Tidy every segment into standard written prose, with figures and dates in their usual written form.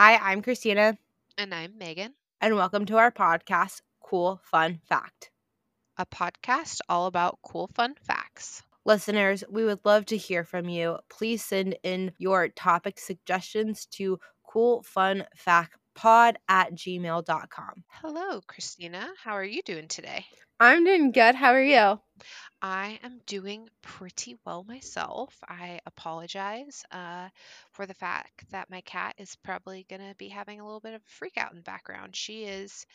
Hi, I'm Christina. And I'm Megan. And welcome to our podcast, Cool Fun Fact. A podcast all about cool fun facts. Listeners, we would love to hear from you. Please send in your topic suggestions to coolfunfactpod@gmail.com. Hello, Christina. How are you doing today? I'm doing good. How are you? I am doing pretty well myself. I apologize for the fact that my cat is probably going to be having a little bit of a freak out in the background. She is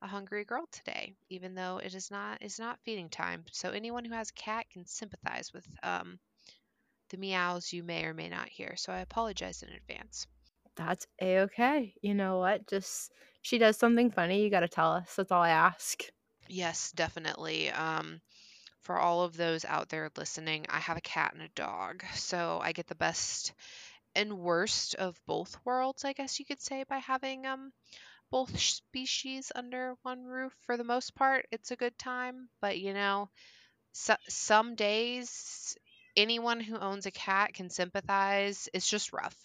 a hungry girl today, even though it is not feeding time. So anyone who has a cat can sympathize with the meows you may or may not hear. So I apologize in advance. That's a-okay. You know what? Just if she does something funny, you got to tell us. That's all I ask. Yes, definitely. For all of those out there listening, I have a cat and a dog, so I get the best and worst of both worlds, I guess you could say, by having both species under one roof. For the most part, it's a good time, but you know, some days anyone who owns a cat can sympathize. It's just rough.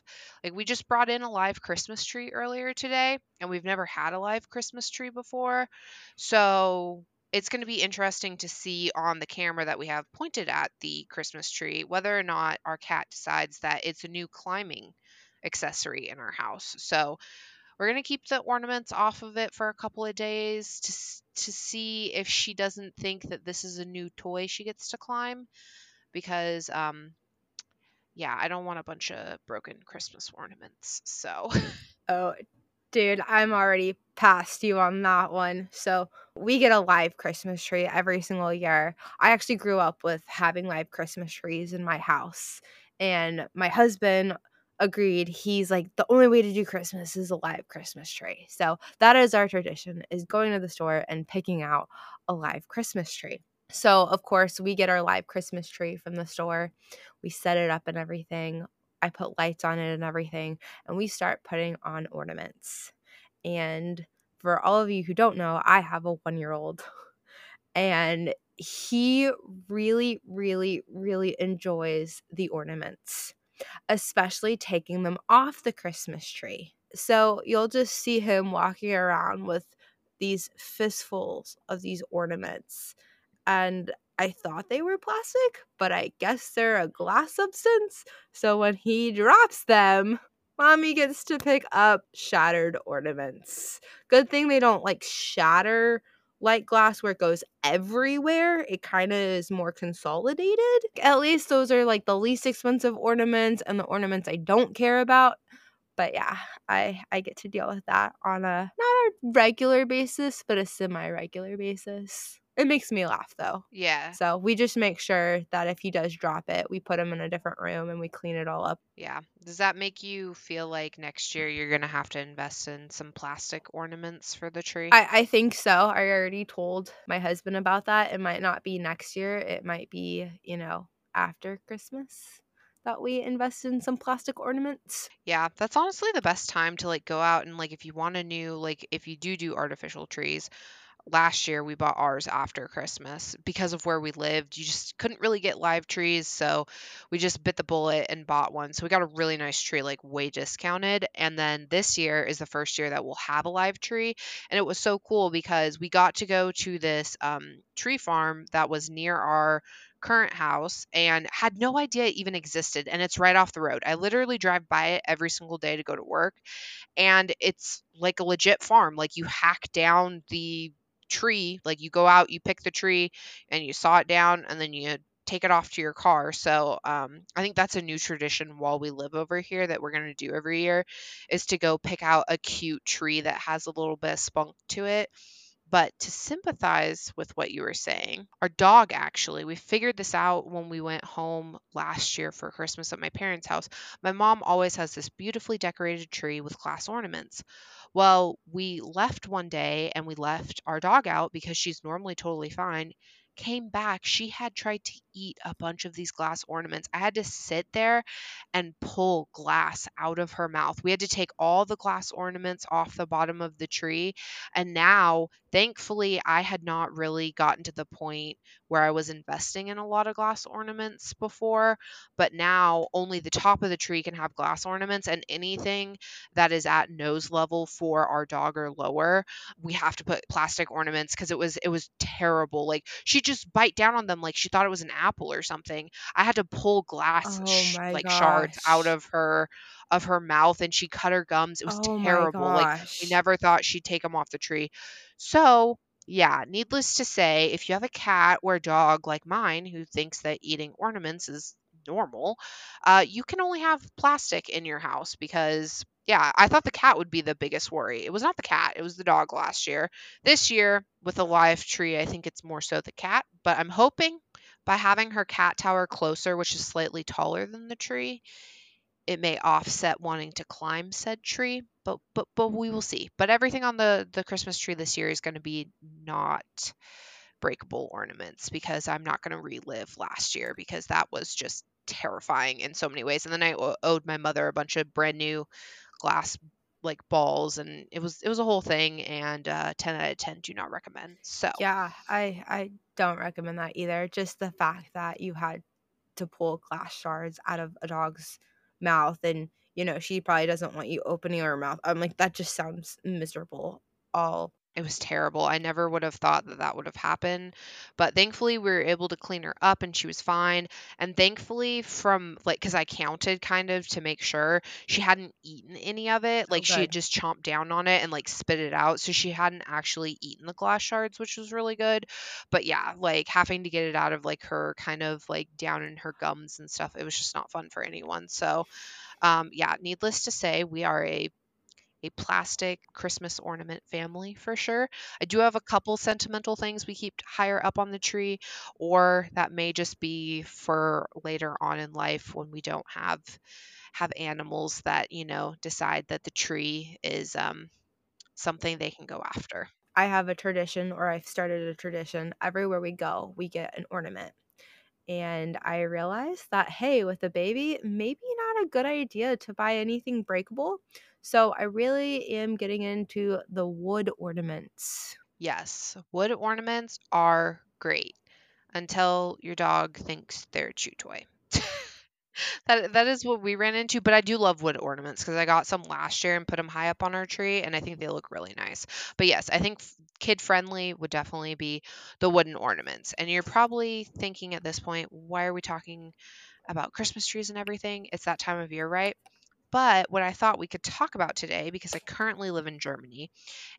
Like, we just brought in a live Christmas tree earlier today, and we've never had a live Christmas tree before. So it's going to be interesting to see on the camera that we have pointed at the Christmas tree whether or not our cat decides that it's a new climbing accessory in our house. So we're going to keep the ornaments off of it for a couple of days to see if she doesn't think that this is a new toy she gets to climb. Because, I don't want a bunch of broken Christmas ornaments, so. Oh, dude, I'm already past you on that one. So we get a live Christmas tree every single year. I actually grew up with having live Christmas trees in my house. And my husband agreed. He's like, the only way to do Christmas is a live Christmas tree. So that is our tradition, is going to the store and picking out a live Christmas tree. So, of course, we get our live Christmas tree from the store. We set it up and everything. I put lights on it and everything. And we start putting on ornaments. And for all of you who don't know, I have a one-year-old. And he really, really, really enjoys the ornaments, especially taking them off the Christmas tree. So you'll just see him walking around with these fistfuls of these ornaments. And I thought they were plastic, but I guess they're a glass substance. So when he drops them, Mommy gets to pick up shattered ornaments. Good thing they don't like shatter like glass where it goes everywhere. It kind of is more consolidated. At least those are like the least expensive ornaments and the ornaments I don't care about. But yeah, I get to deal with that on a not a regular basis, but a semi-regular basis. It makes me laugh, though. Yeah. So we just make sure that if he does drop it, we put him in a different room and we clean it all up. Yeah. Does that make you feel like next year you're going to have to invest in some plastic ornaments for the tree? I think so. I already told my husband about that. It might not be next year. It might be, you know, after Christmas that we invest in some plastic ornaments. Yeah, that's honestly the best time to, like, go out and, like, if you want a new, like, if you do artificial trees. Last year, we bought ours after Christmas because of where we lived. You just couldn't really get live trees, so we just bit the bullet and bought one. So we got a really nice tree, like way discounted. And then this year is the first year that we'll have a live tree. And it was so cool because we got to go to this tree farm that was near our current house and had no idea it even existed. And it's right off the road. I literally drive by it every single day to go to work. And it's like a legit farm. Like, you hack down the tree, like you go out, you pick the tree and you saw it down and then you take it off to your car. So I think that's a new tradition while we live over here that we're going to do every year, is to go pick out a cute tree that has a little bit of spunk to it. But to sympathize with what you were saying, our dog, actually, we figured this out when we went home last year for Christmas at my parents' house. My mom always has this beautifully decorated tree with glass ornaments. Well, we left one day and we left our dog out because she's normally totally fine. Came back, she had tried to eat a bunch of these glass ornaments. I had to sit there and pull glass out of her mouth. We had to take all the glass ornaments off the bottom of the tree. And now, thankfully, I had not really gotten to the point where I was investing in a lot of glass ornaments before, but now only the top of the tree can have glass ornaments, and anything that is at nose level for our dog or lower, we have to put plastic ornaments, because it was terrible. Like, she'd just bite down on them like she thought it was an apple or something. I had to pull glass shards out of her mouth, and she cut her gums. It was terrible. Like, we never thought she'd take them off the tree. So yeah, needless to say, if you have a cat or a dog like mine who thinks that eating ornaments is normal, you can only have plastic in your house because, yeah, I thought the cat would be the biggest worry. It was not the cat. It was the dog last year. This year, with a live tree, I think it's more so the cat, but I'm hoping by having her cat tower closer, which is slightly taller than the tree, it may offset wanting to climb said tree, but we will see. But everything on the Christmas tree this year is going to be not breakable ornaments, because I'm not going to relive last year, because that was just terrifying in so many ways. And then I owed my mother a bunch of brand new glass like balls, and it was a whole thing, and 10 out of 10 do not recommend. So yeah, I don't recommend that either. Just the fact that you had to pull glass shards out of a dog's mouth, and you know she probably doesn't want you opening her mouth. I'm like, that just sounds miserable. It was terrible. I never would have thought that would have happened, but thankfully we were able to clean her up and she was fine. And thankfully, from like, because I counted kind of to make sure, she hadn't eaten any of it. Like, she had just chomped down on it and like spit it out, so she hadn't actually eaten the glass shards, which was really good. But yeah, like having to get it out of like her kind of like down in her gums and stuff, it was just not fun for anyone. So yeah, needless to say, we are a plastic Christmas ornament family for sure. I do have a couple sentimental things we keep higher up on the tree, or that may just be for later on in life when we don't have animals that, you know, decide that the tree is something they can go after. I have a tradition, or I've started a tradition. Everywhere we go, we get an ornament. And I realized that, hey, with a baby, maybe not a good idea to buy anything breakable. So I really am getting into the wood ornaments. Yes, wood ornaments are great until your dog thinks they're a chew toy. That is what we ran into, but I do love wood ornaments because I got some last year and put them high up on our tree, and I think they look really nice. But yes, I think kid-friendly would definitely be the wooden ornaments. And you're probably thinking at this point, why are we talking about Christmas trees and everything? It's that time of year, right? But what I thought we could talk about today, because I currently live in Germany,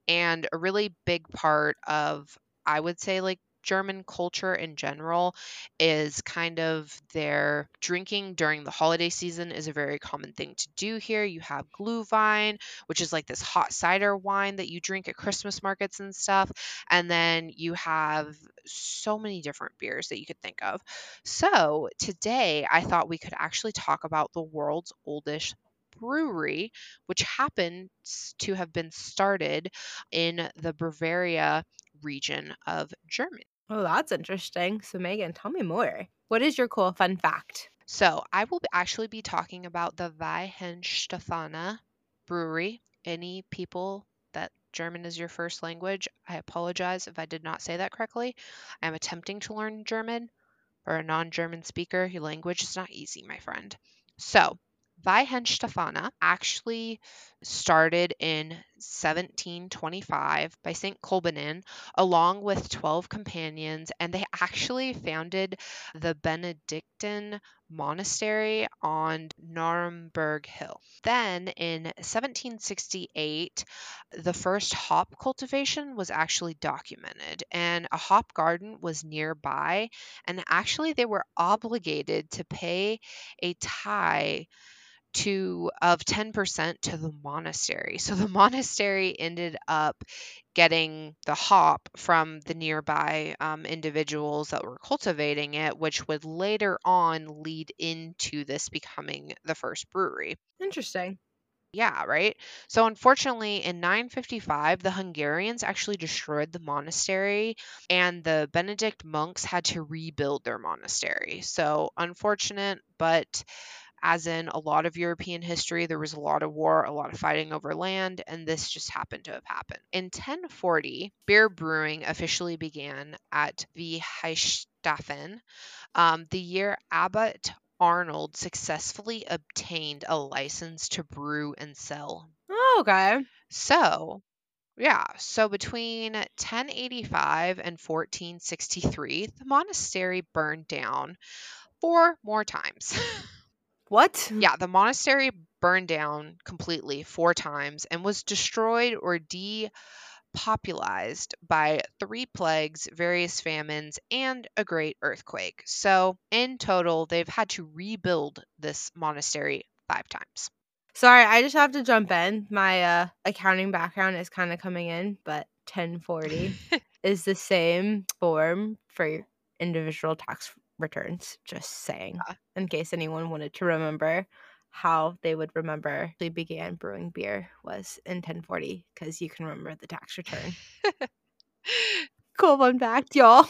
and a really big part of, I would say, like, German culture in general is kind of their drinking during the holiday season is a very common thing to do here. You have Glühwein, which is like this hot cider wine that you drink at Christmas markets and stuff. And then you have so many different beers that you could think of. So today I thought we could actually talk about the world's oldest brewery, which happens to have been started in the Bavaria region of Germany. Oh, that's interesting. So Megan, tell me more. What is your cool fun fact? So I will actually be talking about the Weihenstephaner brewery. Any people that German is your first language, I apologize if I did not say that correctly. I am attempting to learn German. For a non-German speaker, your language is not easy, my friend. So Weihenstephaner actually started in 1725 by St. Columban, along with 12 companions, and they actually founded the Benedictine monastery on Nuremberg Hill. Then in 1768, the first hop cultivation was actually documented, and a hop garden was nearby, and actually they were obligated to pay a tithe of 10% to the monastery. So the monastery ended up getting the hop from the nearby individuals that were cultivating it, which would later on lead into this becoming the first brewery. Interesting. Yeah, right? So unfortunately, in 955, the Hungarians actually destroyed the monastery, and the Benedict monks had to rebuild their monastery. So unfortunate, but as in a lot of European history, there was a lot of war, a lot of fighting over land, and this just happened to have happened. In 1040, beer brewing officially began at the Heistaffen, the year Abbot Arnold successfully obtained a license to brew and sell. Oh, okay. So between 1085 and 1463, the monastery burned down 4 more times. What? Yeah, the monastery burned down completely 4 times and was destroyed or depopulized by 3 plagues, various famines, and a great earthquake. So in total, they've had to rebuild this monastery 5 times. Sorry, I just have to jump in. My accounting background is kind of coming in, but 1040 is the same form for individual tax returns, just saying, in case anyone wanted to remember how they would remember they began brewing beer was in 1040, because you can remember the tax return. Cool fun fact, y'all.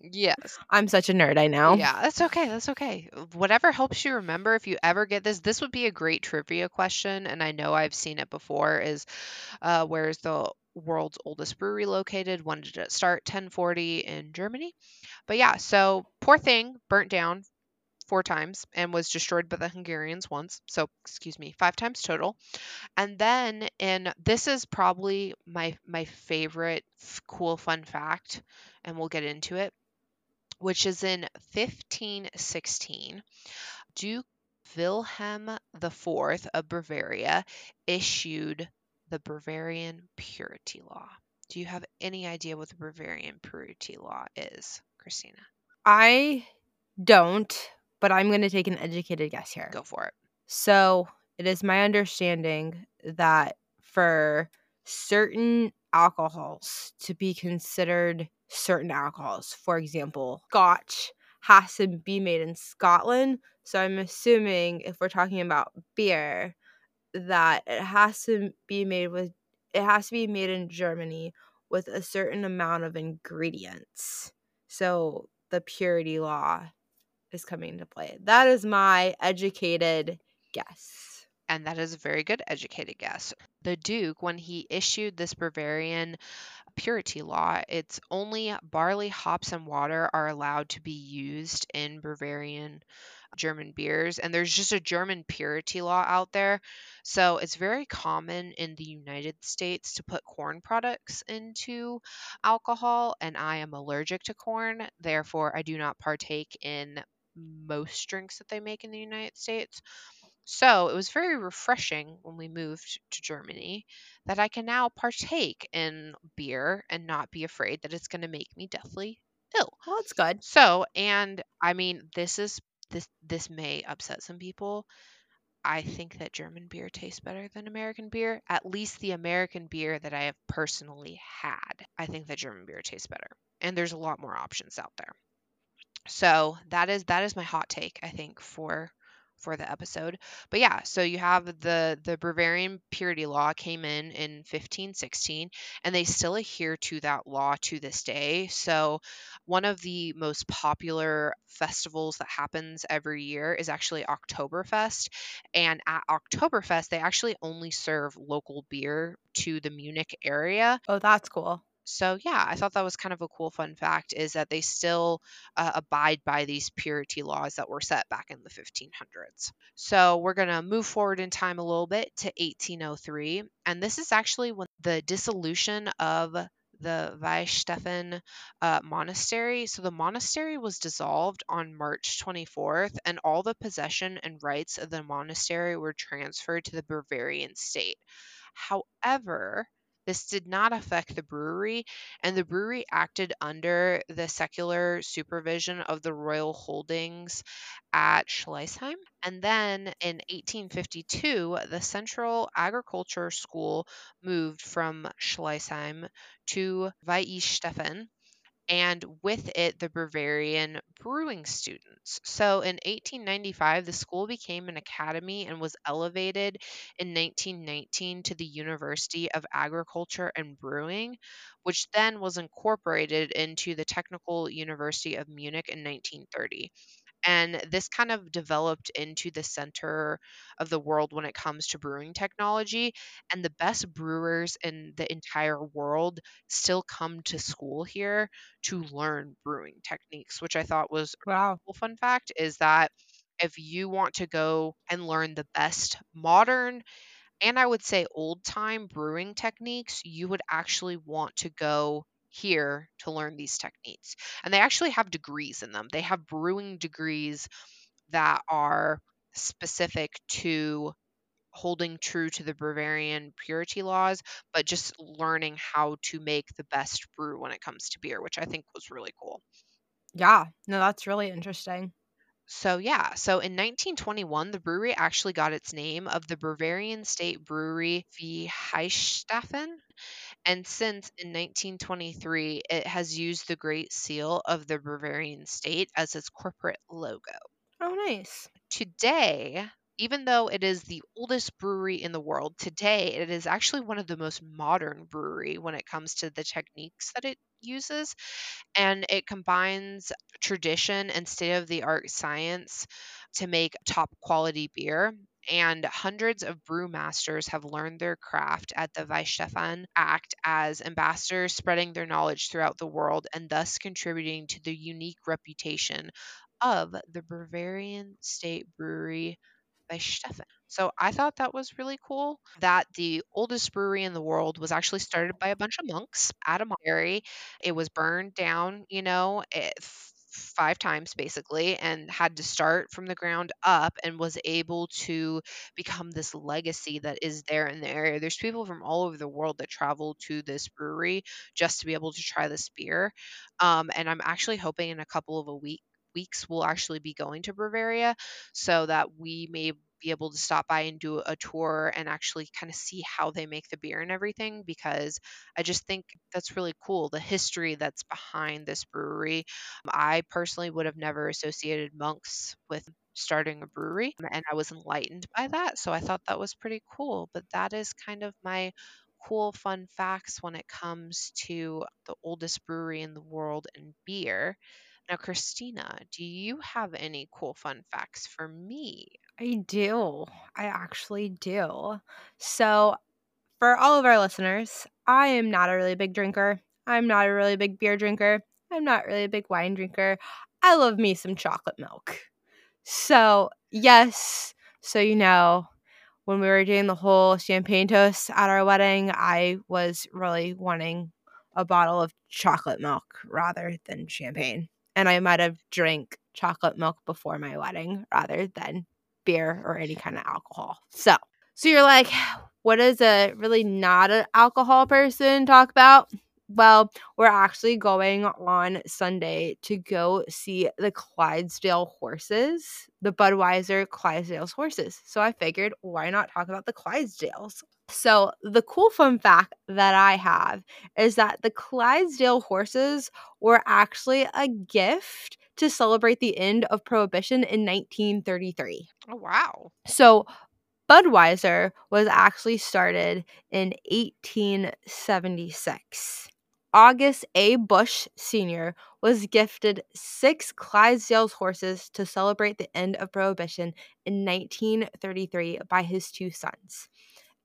Yes. I'm such a nerd, I know. Yeah, that's okay. That's okay. Whatever helps you remember, if you ever get this would be a great trivia question, and I know I've seen it before, is where's the world's oldest brewery located? When did it start? 1040 in Germany. But yeah, so poor thing, burnt down 4 times and was destroyed by the Hungarians once. So, 5 times total. And then this is probably my favorite cool fun fact, and we'll get into it, which is in 1516, Duke Wilhelm IV of Bavaria issued the Bavarian Purity Law. Do you have any idea what the Bavarian Purity Law is, Christina? I don't, but I'm going to take an educated guess here. Go for it. So it is my understanding that for certain alcohols to be considered certain alcohols, for example, scotch has to be made in Scotland. So I'm assuming if we're talking about beer, that it has to be made in Germany with a certain amount of ingredients. So the purity law is coming into play. That is my educated guess. And that is a very good educated guess. The Duke, when he issued this Bavarian Purity Law, it's only barley, hops, and water are allowed to be used in Bavarian German beers, and there's just a German purity law out there. So it's very common in the United States to put corn products into alcohol, and I am allergic to corn, therefore I do not partake in most drinks that they make in the United States. So it was very refreshing when we moved to Germany that I can now partake in beer and not be afraid that it's going to make me deathly ill. Well, that's good. So, and I mean, this may upset some people. I think that German beer tastes better than American beer, at least the American beer that I have personally had. I think that German beer tastes better, and there's a lot more options out there. So that is my hot take, I think, for the episode. But yeah, so you have the Bavarian Purity Law came in 1516, and they still adhere to that law to this day. So one of the most popular festivals that happens every year is actually Oktoberfest. And at Oktoberfest, they actually only serve local beer to the Munich area. Oh, that's cool. So yeah, I thought that was kind of a cool fun fact, is that they still abide by these purity laws that were set back in the 1500s. So we're going to move forward in time a little bit to 1803. And this is actually when the dissolution of the Weihenstephan monastery. So the monastery was dissolved on March 24th, and all the possession and rights of the monastery were transferred to the Bavarian state. However, this did not affect the brewery, and the brewery acted under the secular supervision of the royal holdings at Schleißheim. And then in 1852, the Central Agriculture School moved from Schleißheim to Weihenstephan, and with it, the Bavarian brewing students. So in 1895, the school became an academy and was elevated in 1919 to the University of Agriculture and Brewing, which then was incorporated into the Technical University of Munich in 1930. And this kind of developed into the center of the world when it comes to brewing technology. And the best brewers in the entire world still come to school here to learn brewing techniques, which I thought was Wow. a cool fun fact, is that if you want to go and learn the best modern and I would say old time brewing techniques, you would actually want to go here to learn these techniques. And they actually have degrees in them. They have brewing degrees that are specific to holding true to the Bavarian purity laws, but just learning how to make the best brew when it comes to beer, which I think was really cool. Yeah, no, that's really interesting. So in 1921, the brewery actually got its name of the Bavarian State Brewery Weihenstephan, and since in 1923, it has used the Great Seal of the Bavarian State as its corporate logo. Oh, nice. Today, even though it is the oldest brewery in the world, today it is actually one of the most modern brewery when it comes to the techniques that it uses, and it combines tradition and state-of-the-art science to make top quality beer. And hundreds of brewmasters have learned their craft at the Weihenstephan, act as ambassadors, spreading their knowledge throughout the world and thus contributing to the unique reputation of the Bavarian State Brewery Weihenstephan. So I thought that was really cool that the oldest brewery in the world was actually started by a bunch of monks at a monastery. It was burned down, 5 times basically, and had to start from the ground up, and was able to become this legacy that is there in the area. There's people from all over the world that travel to this brewery just to be able to try this beer. And I'm actually hoping in a couple of weeks we'll actually be going to Bavaria so that we may be able to stop by and do a tour and actually kind of see how they make the beer and everything, because I just think that's really cool, the history that's behind this brewery. I personally would have never associated monks with starting a brewery, and I was enlightened by that, so I thought that was pretty cool. But that is kind of my cool fun facts when it comes to the oldest brewery in the world and beer. Now, Christina, do you have any cool fun facts for me? I do. I actually do. So for all of our listeners, I am not a really big drinker. I'm not a really big beer drinker. I'm not really a big wine drinker. I love me some chocolate milk. So yes, when we were doing the whole champagne toast at our wedding, I was really wanting a bottle of chocolate milk rather than champagne. And I might have drank chocolate milk before my wedding rather than beer or any kind of alcohol. So you're like, what does a really not an alcohol person talk about? Well, we're actually going on Sunday to go see the Clydesdale horses, the Budweiser Clydesdale's horses. So I figured, why not talk about the Clydesdales? So the cool fun fact that I have is that the Clydesdale horses were actually a gift to celebrate the end of Prohibition in 1933. Oh, wow. So Budweiser was actually started in 1876. August A. Bush Sr. was gifted 6 Clydesdale horses to celebrate the end of Prohibition in 1933 by his 2 sons.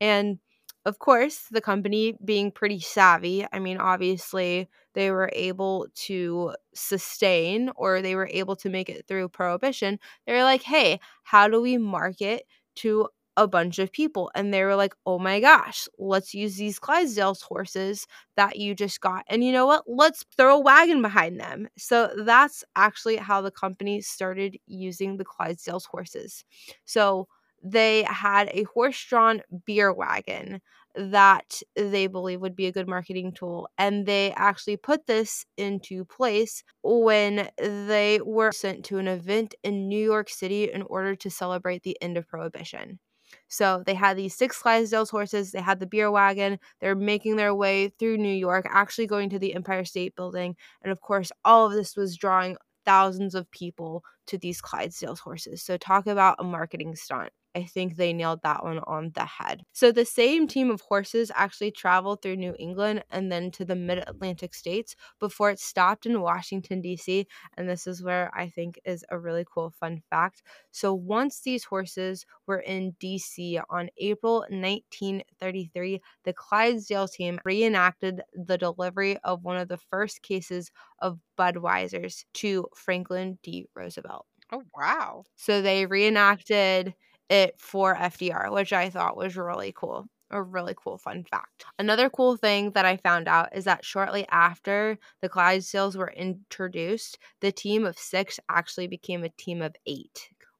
And of course, the company being pretty savvy, obviously they were able to sustain, or they were able to make it through Prohibition. They were like, hey, how do we market to a bunch of people? And they were like, oh my gosh, let's use these Clydesdale's horses that you just got. And you know what? Let's throw a wagon behind them. So that's actually how the company started using the Clydesdale's horses. So they had a horse-drawn beer wagon that they believe would be a good marketing tool. And they actually put this into place when they were sent to an event in New York City in order to celebrate the end of Prohibition. So they had these 6 Clydesdale horses. They had the beer wagon. They're making their way through New York, actually going to the Empire State Building. And of course, all of this was drawing thousands of people to these Clydesdale horses. So talk about a marketing stunt. I think they nailed that one on the head. So the same team of horses actually traveled through New England and then to the mid-Atlantic states before it stopped in Washington, D.C. And this is where I think is a really cool fun fact. So once these horses were in D.C. on April 1933, the Clydesdale team reenacted the delivery of one of the first cases of Budweisers to Franklin D. Roosevelt. Oh, wow. So they reenacted it for FDR, which I thought was really cool. A really cool fun fact. Another cool thing that I found out is that shortly after the Clydesdales were introduced, the team of 6 actually became a team of 8.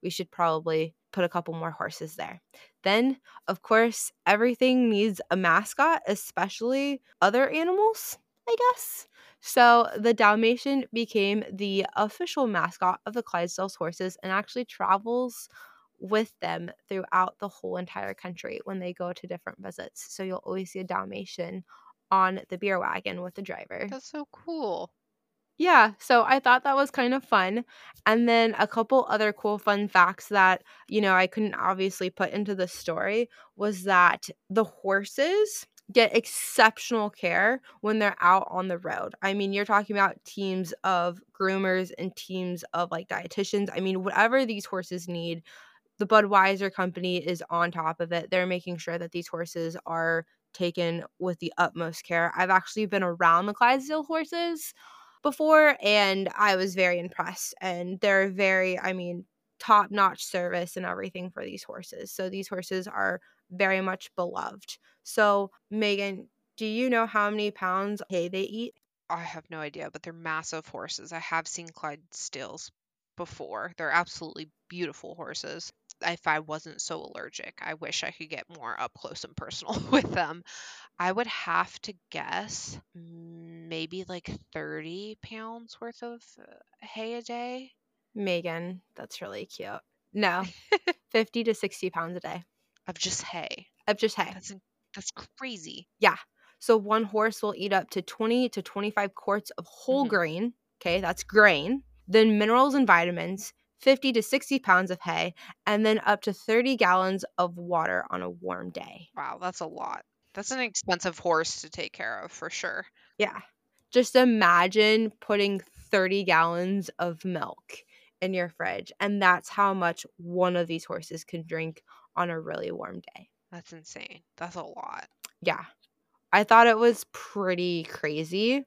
We should probably put a couple more horses there. Then, of course, everything needs a mascot, especially other animals, I guess. So the Dalmatian became the official mascot of the Clydesdales horses and actually travels with them throughout the whole entire country when they go to different visits. So you'll always see a Dalmatian on the beer wagon with the driver. That's so cool. Yeah, so I thought that was kind of fun. And then a couple other cool fun facts that, you know, I couldn't obviously put into the story was that the horses get exceptional care when they're out on the road. I mean, you're talking about teams of groomers and teams of like dietitians. I mean, whatever these horses need, the Budweiser company is on top of it. They're making sure that these horses are taken with the utmost care. I've actually been around the Clydesdale horses before, and I was very impressed. And they're very, I mean, top-notch service and everything for these horses. So these horses are very much beloved. So, Megan, do you know how many pounds hay they eat? I have no idea, but they're massive horses. I have seen Clydesdales before. They're absolutely beautiful horses. If I wasn't so allergic, I wish I could get more up close and personal with them. I would have to guess maybe like 30 pounds worth of hay a day. Megan, that's really cute. No, 50 to 60 pounds a day. Of just hay. Of just hay. That's crazy. Yeah. So one horse will eat up to 20 to 25 quarts of whole grain. Okay, that's grain. Then minerals and vitamins, 50 to 60 pounds of hay, and then up to 30 gallons of water on a warm day. Wow, that's a lot. That's an expensive horse to take care of for sure. Yeah. Just imagine putting 30 gallons of milk in your fridge, and that's how much one of these horses can drink on a really warm day. That's insane. That's a lot. Yeah. I thought it was pretty crazy.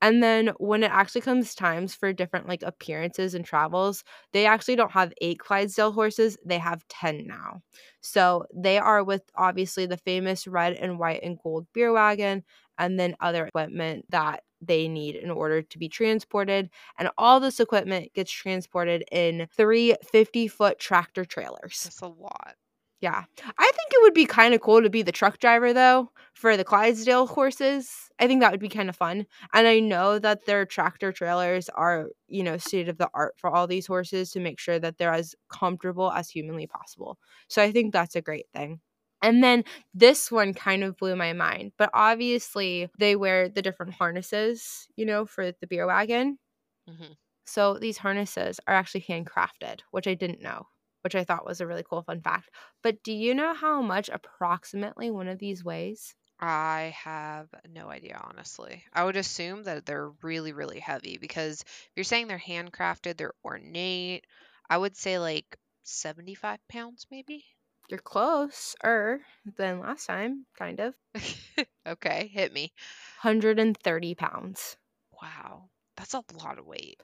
And then when it actually comes times for different like appearances and travels, they actually don't have 8 Clydesdale horses. They have 10 now. So they are with obviously the famous red and white and gold beer wagon and then other equipment that they need in order to be transported. And all this equipment gets transported in 3 50-foot tractor trailers. That's a lot. Yeah. I think it would be kind of cool to be the truck driver, though, for the Clydesdale horses. I think that would be kind of fun. And I know that their tractor trailers are, you know, state of the art for all these horses to make sure that they're as comfortable as humanly possible. So I think that's a great thing. And then this one kind of blew my mind. But obviously, they wear the different harnesses, you know, for the beer wagon. Mm-hmm. So these harnesses are actually handcrafted, which I didn't know, which I thought was a really cool fun fact. But do you know how much approximately one of these weighs? I have no idea, honestly. I would assume that they're really, really heavy because if you're saying they're handcrafted, they're ornate, I would say like 75 pounds maybe. You're closer than last time, kind of. Okay, hit me. 130 pounds. Wow. That's a lot of weight.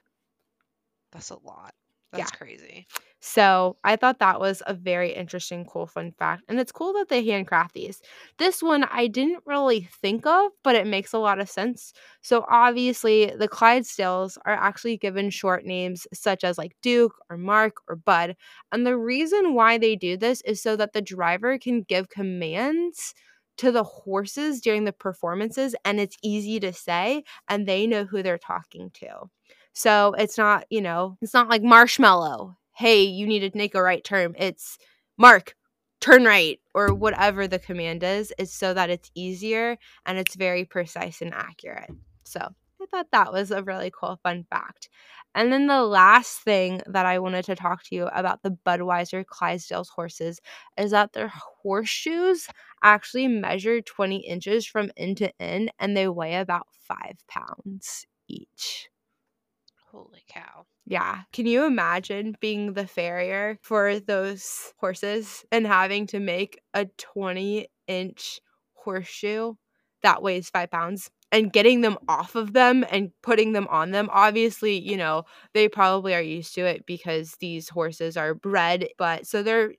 That's a lot. That's crazy. So I thought that was a very interesting, cool, fun fact. And it's cool that they handcraft these. This one I didn't really think of, but it makes a lot of sense. So obviously the Clydesdales are actually given short names such as like Duke or Mark or Bud. And the reason why they do this is so that the driver can give commands to the horses during the performances. And it's easy to say, and they know who they're talking to. So it's not, you know, it's not like marshmallow. Hey, you need to make a right turn. It's Mark, turn right, or whatever the command is. It's so that it's easier and it's very precise and accurate. So I thought that was a really cool fun fact. And then the last thing that I wanted to talk to you about the Budweiser Clydesdale's horses is that their horseshoes actually measure 20 inches from end to end, and they weigh about 5 pounds each. Holy cow. Yeah. Can you imagine being the farrier for those horses and having to make a 20-inch horseshoe that weighs 5 pounds? And getting them off of them and putting them on them. Obviously, you know, they probably are used to it because these horses are bred. But so they're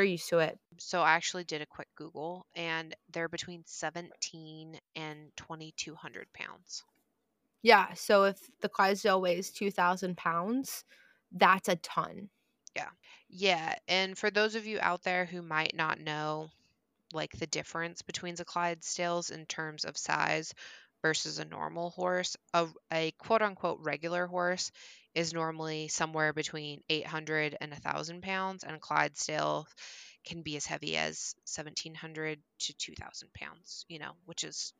used to it. So I actually did a quick Google, and they're between 17 and 2,200 pounds. Yeah. So if the Clydesdale weighs 2,000 pounds, that's a ton. Yeah. Yeah. And for those of you out there who might not know, like the difference between the Clydesdales in terms of size versus a normal horse. A quote-unquote regular horse is normally somewhere between 800 and 1,000 pounds, and a Clydesdale can be as heavy as 1,700 to 2,000 pounds, you know, which is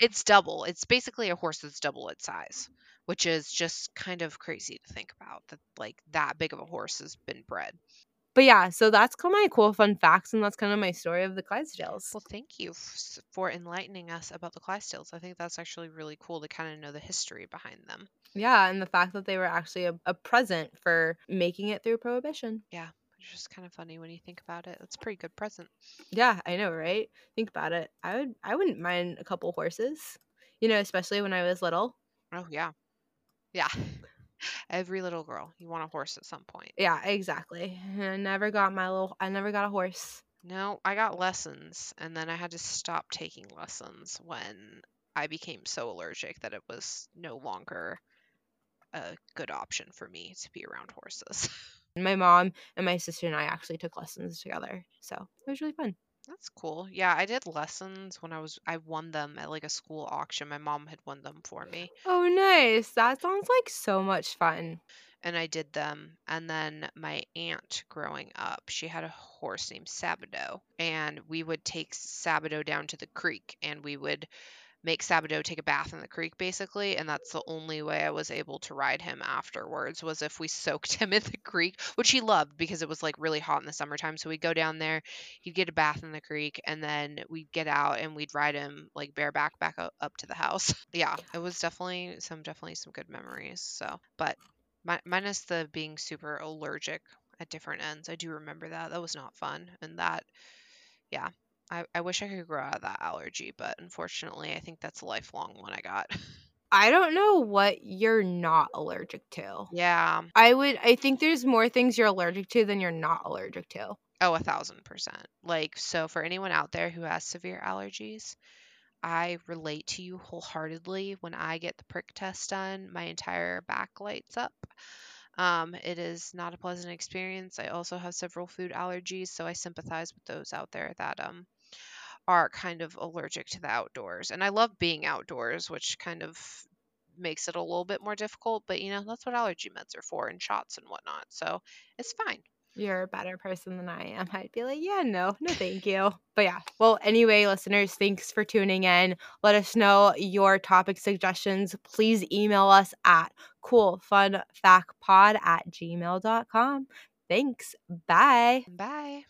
it's double. It's basically a horse that's double its size, which is just kind of crazy to think about, that like that big of a horse has been bred. But yeah, so that's kind of my cool fun facts, and that's kind of my story of the Clydesdales. Well, thank you for enlightening us about the Clydesdales. I think that's actually really cool to kind of know the history behind them. Yeah, and the fact that they were actually a present for making it through Prohibition. Yeah, which is just kind of funny when you think about it. That's a pretty good present. Yeah, I know, right? Think about it. I wouldn't mind a couple horses, you know, especially when I was little. Oh, yeah. Yeah. Every little girl, you want a horse at some point. Yeah, exactly. I never got a horse. No, I got lessons, and then I had to stop taking lessons when I became so allergic that it was no longer a good option for me to be around horses. My mom and my sister and I actually took lessons together, so it was really fun. That's cool. Yeah, I did lessons when I won them at like a school auction. My mom had won them for me. Oh, nice. That sounds like so much fun. And I did them. And then my aunt growing up, she had a horse named Sabadoh. And we would take Sabadoh down to the creek, and we would make Sabadoh take a bath in the creek, basically. And that's the only way I was able to ride him afterwards, was if we soaked him in the creek, which he loved because it was like really hot in the summertime. So we'd go down there, he'd get a bath in the creek, and then we'd get out and we'd ride him like bareback back up to the house. Yeah, it was definitely some good memories. So, but minus the being super allergic at different ends, I do remember that. That was not fun. And that, yeah. I wish I could grow out of that allergy, but unfortunately, I think that's a lifelong one I got. I don't know what you're not allergic to. Yeah. I think there's more things you're allergic to than you're not allergic to. Oh, 1,000%. Like, so for anyone out there who has severe allergies, I relate to you wholeheartedly. When I get the prick test done, my entire back lights up. It is not a pleasant experience. I also have several food allergies, so I sympathize with those out there that, are kind of allergic to the outdoors. And I love being outdoors, which kind of makes it a little bit more difficult, but you know, that's what allergy meds are for, and shots and whatnot. So it's fine. You're a better person than I am. I'd be like, yeah, no, thank you. But yeah. Well, anyway, listeners, thanks for tuning in. Let us know your topic suggestions. Please email us at coolfunfactpod@gmail.com. Thanks. Bye. Bye.